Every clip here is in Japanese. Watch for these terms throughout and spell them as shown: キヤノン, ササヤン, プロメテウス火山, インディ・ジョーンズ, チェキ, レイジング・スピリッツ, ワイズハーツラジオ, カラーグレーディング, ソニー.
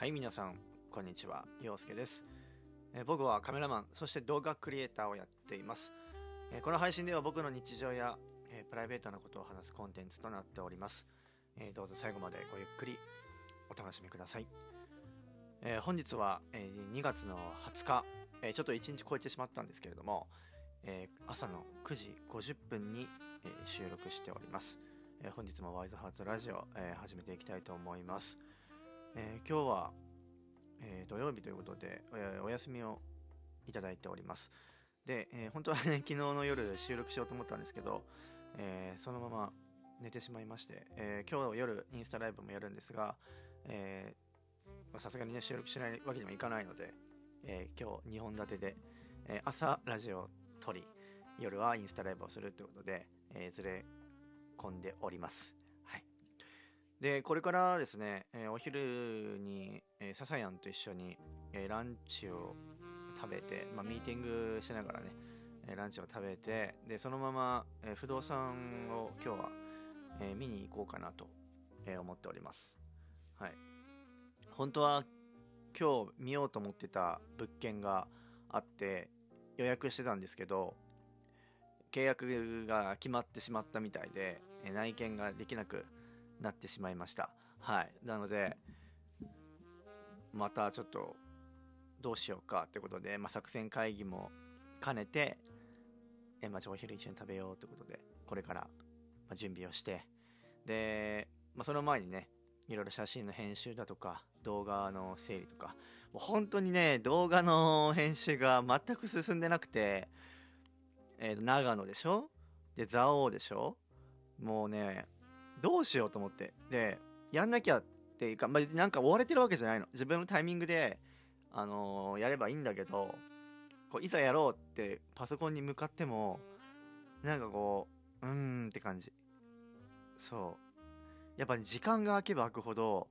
はい、皆さんこんにちは、陽介です。僕はカメラマン、そして動画クリエイターをやっています。この配信では僕の日常やプライベートなことを話すコンテンツとなっております。どうぞ最後までごゆっくりお楽しみください。本日は2月の20日、ちょっと1日超えてしまったんですけれども、朝の9時50分に収録しております。本日もワイズハーツラジオ始めていきたいと思います。今日は土曜日ということでお休みをいただいております。で、本当はね、昨日の夜収録しようと思ったんですけど、そのまま寝てしまいまして、今日夜インスタライブもやるんですが、さすがにね収録しないわけにもいかないので、今日2本立てで、朝ラジオを撮り、夜はインスタライブをするということで、ずれ込んでおります。はい、でこれからですね、お昼にササヤンと一緒に、ランチを食べて、ミーティングしながらね、ランチを食べて、でそのまま、不動産を今日は、見に行こうかなと、思っております。はい、本当は今日見ようと思ってた物件があって予約してたんですけど、契約が決まってしまったみたいで内見ができなくなってしまいました。はい、なのでまたちょっとどうしようかということで、作戦会議も兼ねて、お昼一緒に食べようということでこれから準備をして、で、その前にねいろいろ写真の編集だとか動画の整理とか、もう本当にね動画の編集が全く進んでなくて、長野でしょ、で蔵王でしょ、もうねどうしようと思って、でやんなきゃっていうか、なんか追われてるわけじゃないの。自分のタイミングで、やればいいんだけど、いざやろうってパソコンに向かってもなんかって感じ。そうやっぱり時間が空けば空くほど、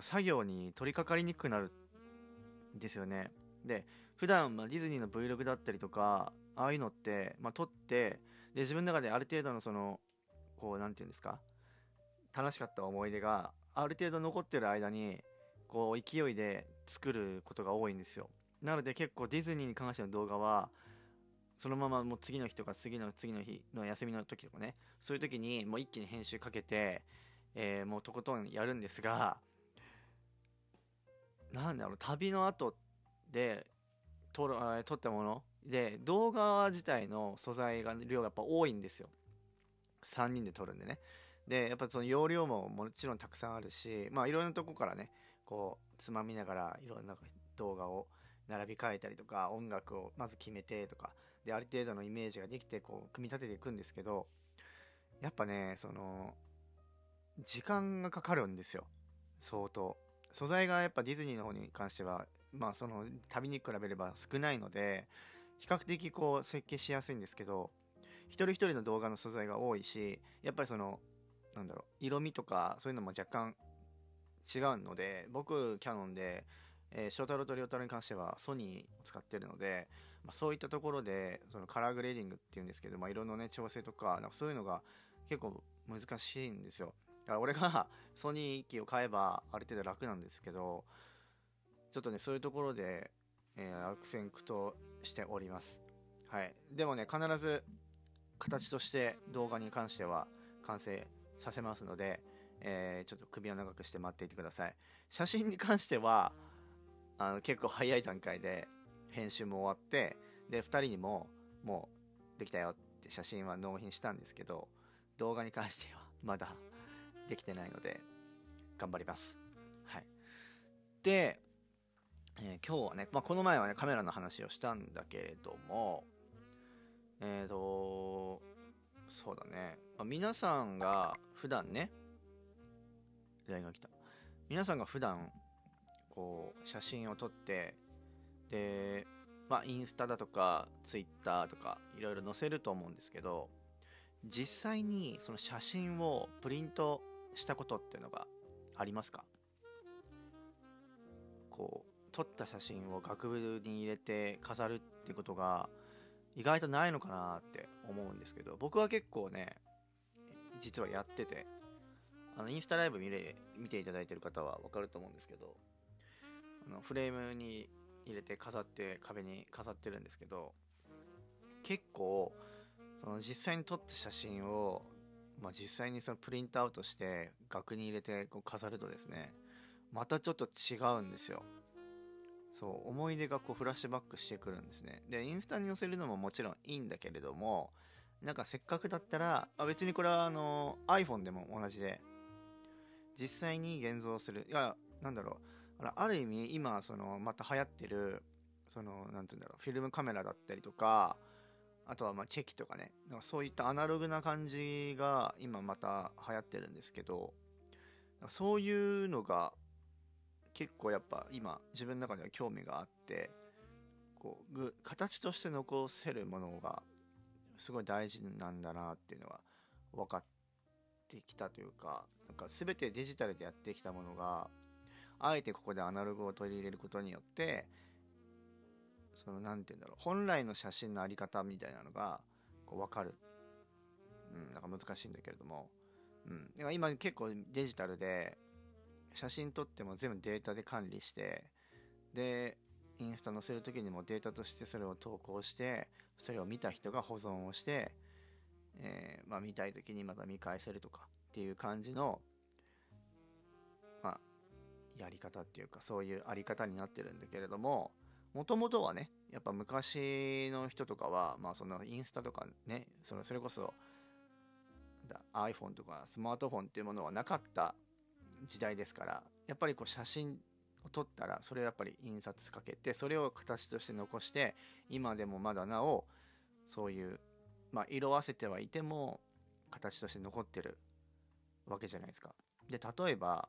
作業に取り掛かりにくくなるんですよね。で普段ディズニーの Vlog だったりとか、ああいうのって、撮って、で自分の中である程度のその楽しかった思い出がある程度残ってる間に勢いで作ることが多いんですよ。なので結構ディズニーに関しての動画はそのままもう次の日とか次の日の休みの時とかね、そういう時にもう一気に編集かけて、もうとことんやるんですが、旅の後で撮ったもので動画自体の素材が量がやっぱ多いんですよ。3人で撮るんでね。でやっぱその容量ももちろんたくさんあるし、いろんなとこからねつまみながらいろんな動画を並び替えたりとか、音楽をまず決めてとかで、ある程度のイメージができて組み立てていくんですけど、やっぱねその時間がかかるんですよ、相当。素材がやっぱディズニーの方に関してはその旅に比べれば少ないので比較的設計しやすいんですけど、一人一人の動画の素材が多いし、やっぱりその色味とかそういうのも若干違うので、僕キヤノンで翔太郎と亮太郎に関してはソニーを使ってるので、そういったところでそのカラーグレーディングっていうんですけど、色のね調整とかそういうのが結構難しいんですよ。だから俺がソニー機を買えばある程度楽なんですけど、ちょっとねそういうところで、悪戦苦闘しております。はい、でもね必ず形として動画に関しては完成させますので、ちょっと首を長くして待っていてください。写真に関しては結構早い段階で編集も終わって、で2人にもうできたよって写真は納品したんですけど、動画に関してはまだできてないので頑張ります。はい、で、今日はね、この前はねカメラの話をしたんだけれども、そうだね、皆さんが普段ね写真を撮って、でインスタだとかツイッターとかいろいろ載せると思うんですけど、実際にその写真をプリントしたことっていうのがありますか？撮った写真を額縁に入れて飾るってことが意外とないのかなって思うんですけど、僕は結構ね実はやってて、インスタライブ見ていただいている方は分かると思うんですけど、フレームに入れて飾って壁に飾ってるんですけど、結構その実際に撮った写真を、実際にそのプリントアウトして額に入れてこう飾るとですね、またちょっと違うんですよ。そう思い出がこうフラッシュバックしてくるんですね。でインスタに載せるのももちろんいいんだけれども、なんかせっかくだったら別にこれはiPhone でも同じで実際に現像する、ある意味今そのまた流行ってるフィルムカメラだったりとか、あとはチェキとかね、なんかそういったアナログな感じが今また流行ってるんですけど、そういうのが結構やっぱ今自分の中では興味があって、こう形として残せるものがすごい大事なんだなっていうのが分かってきたというか、なんか全てデジタルでやってきたものがあえてここでアナログを取り入れることによって、その本来の写真のあり方みたいなのがこう分かる、なんか難しいんだけれども、今結構デジタルで写真撮っても全部データで管理して、でインスタ載せる時にもデータとしてそれを投稿して、それを見た人が保存をして、見たい時にまた見返せるとかっていう感じの、やり方っていうかそういうあり方になってるんだけれども、もともとはねやっぱ昔の人とかは、そのインスタとかね、それこそ iPhone とかスマートフォンっていうものはなかった時代ですから、やっぱりこう写真を撮ったらそれをやっぱり印刷かけて、それを形として残して、今でもまだなおそういう、色あせてはいても形として残ってるわけじゃないですか。で例えば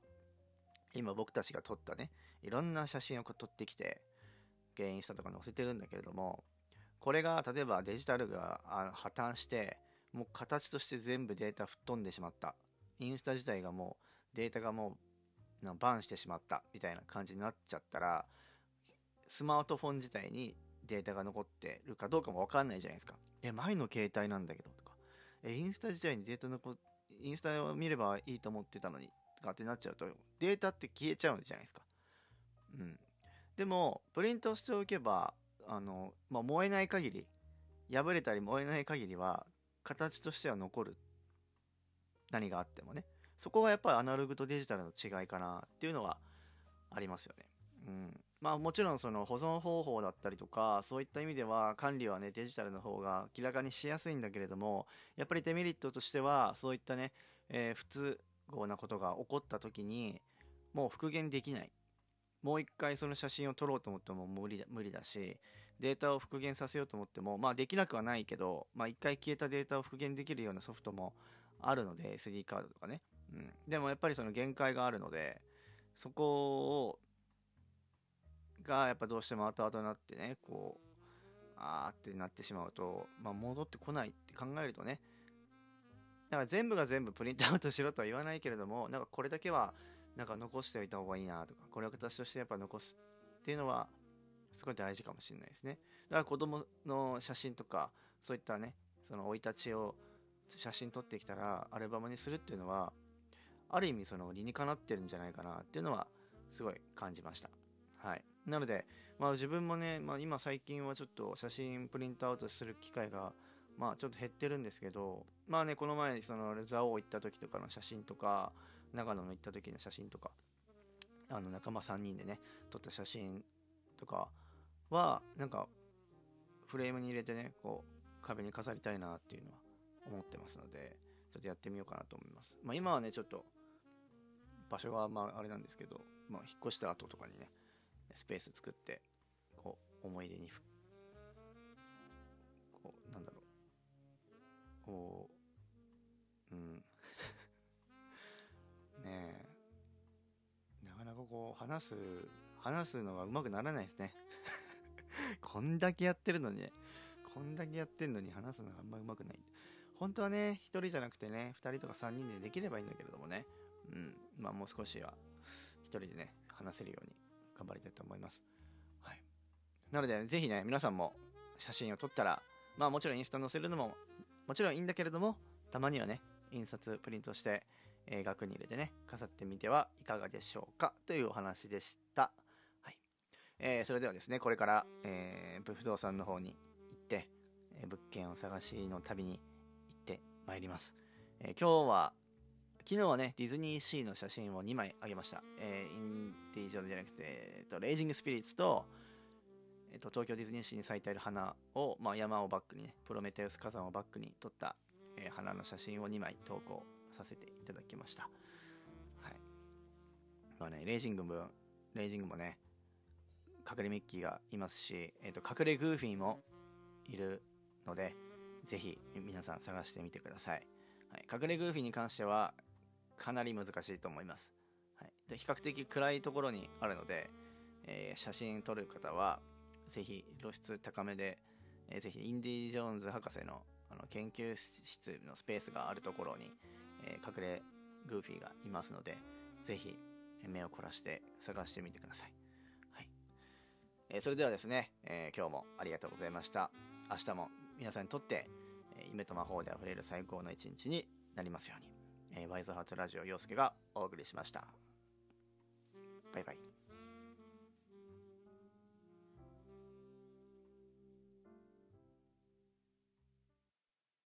今僕たちが撮ったね、いろんな写真を撮ってきてインスタとかに載せてるんだけれども、これが例えばデジタルが破綻して、もう形として全部データ吹っ飛んでしまった、インスタ自体がもうデータがもうバンしてしまったみたいな感じになっちゃったら、スマートフォン自体にデータが残ってるかどうかも分かんないじゃないですか。前の携帯なんだけどとか、インスタ自体にデータインスタを見ればいいと思ってたのにとかってなっちゃうと、データって消えちゃうじゃないですか。でもプリントしておけば燃えない限り、破れたり燃えない限りは形としては残る、何があってもね。そこがやっぱりアナログとデジタルの違いかなっていうのはありますよね。もちろんその保存方法だったりとかそういった意味では管理はねデジタルの方が明らかにしやすいんだけれども、やっぱりデメリットとしてはそういったね、不都合なことが起こった時にもう復元できない、もう一回その写真を撮ろうと思っても無理だし、データを復元させようと思ってもできなくはないけど、一回消えたデータを復元できるようなソフトもあるので SD カードとかね、でもやっぱりその限界があるので、そこがやっぱどうしても後々になってね、こうあーってなってしまうと、戻ってこないって考えるとね、だから全部が全部プリントアウトしろとは言わないけれども、なんかこれだけはなんか残しておいた方がいいなとか、これを形としてやっぱ残すっていうのはすごい大事かもしれないですね。だから子供の写真とかそういったね、その生い立ちを写真撮ってきたらアルバムにするっていうのはある意味その理にかなってるんじゃないかなっていうのはすごい感じました。なので自分もね、今最近はちょっと写真プリントアウトする機会がちょっと減ってるんですけど、この前その蔵王行った時とかの写真とか、長野の行った時の写真とか、仲間3人でね撮った写真とかはなんかフレームに入れてね、こう壁に飾りたいなっていうのは思ってますので、ちょっとやってみようかなと思います。今はねちょっと場所があれなんですけど、引っ越した後とかにねスペース作ってこう思い出にこうこうなかなかこう話すのがうまくならないですねこんだけやってるのに話すのがあんまうまくない。本当はね1人じゃなくてね2人とか3人でできればいいんだけれどもね、もう少しは1人でね話せるように頑張りたいと思います。なのでぜひね皆さんも写真を撮ったら、もちろんインスタ載せるのももちろんいいんだけれども、たまにはね印刷プリントして額に入れてね飾ってみてはいかがでしょうかというお話でした。はい。それではですねこれから、不動産の方に行って、物件を探しの旅に行ってまいります。昨日はねディズニーシーの写真を2枚あげました。インディ・ジョーンズじゃなくて、レイジング・スピリッツと、東京ディズニーシーに咲いている花を、山をバックにねプロメテウス火山をバックに撮った、花の写真を2枚投稿させていただきました。はい。レイジングもね隠れミッキーがいますし、隠れグーフィーもいるのでぜひ皆さん探してみてください。はい、隠れグーフィーに関してはかなり難しいと思います。はい、で比較的暗いところにあるので、写真撮る方はぜひ露出高めで、ぜひインディ・ジョーンズ博士の研究室のスペースがあるところに、隠れグーフィーがいますのでぜひ目を凝らして探してみてください。はい。それではですね、今日もありがとうございました。明日も皆さんにとって夢と魔法であふれる最高の一日になりますように。ワイズハーツラジオ陽介がお送りしました。バイバイ。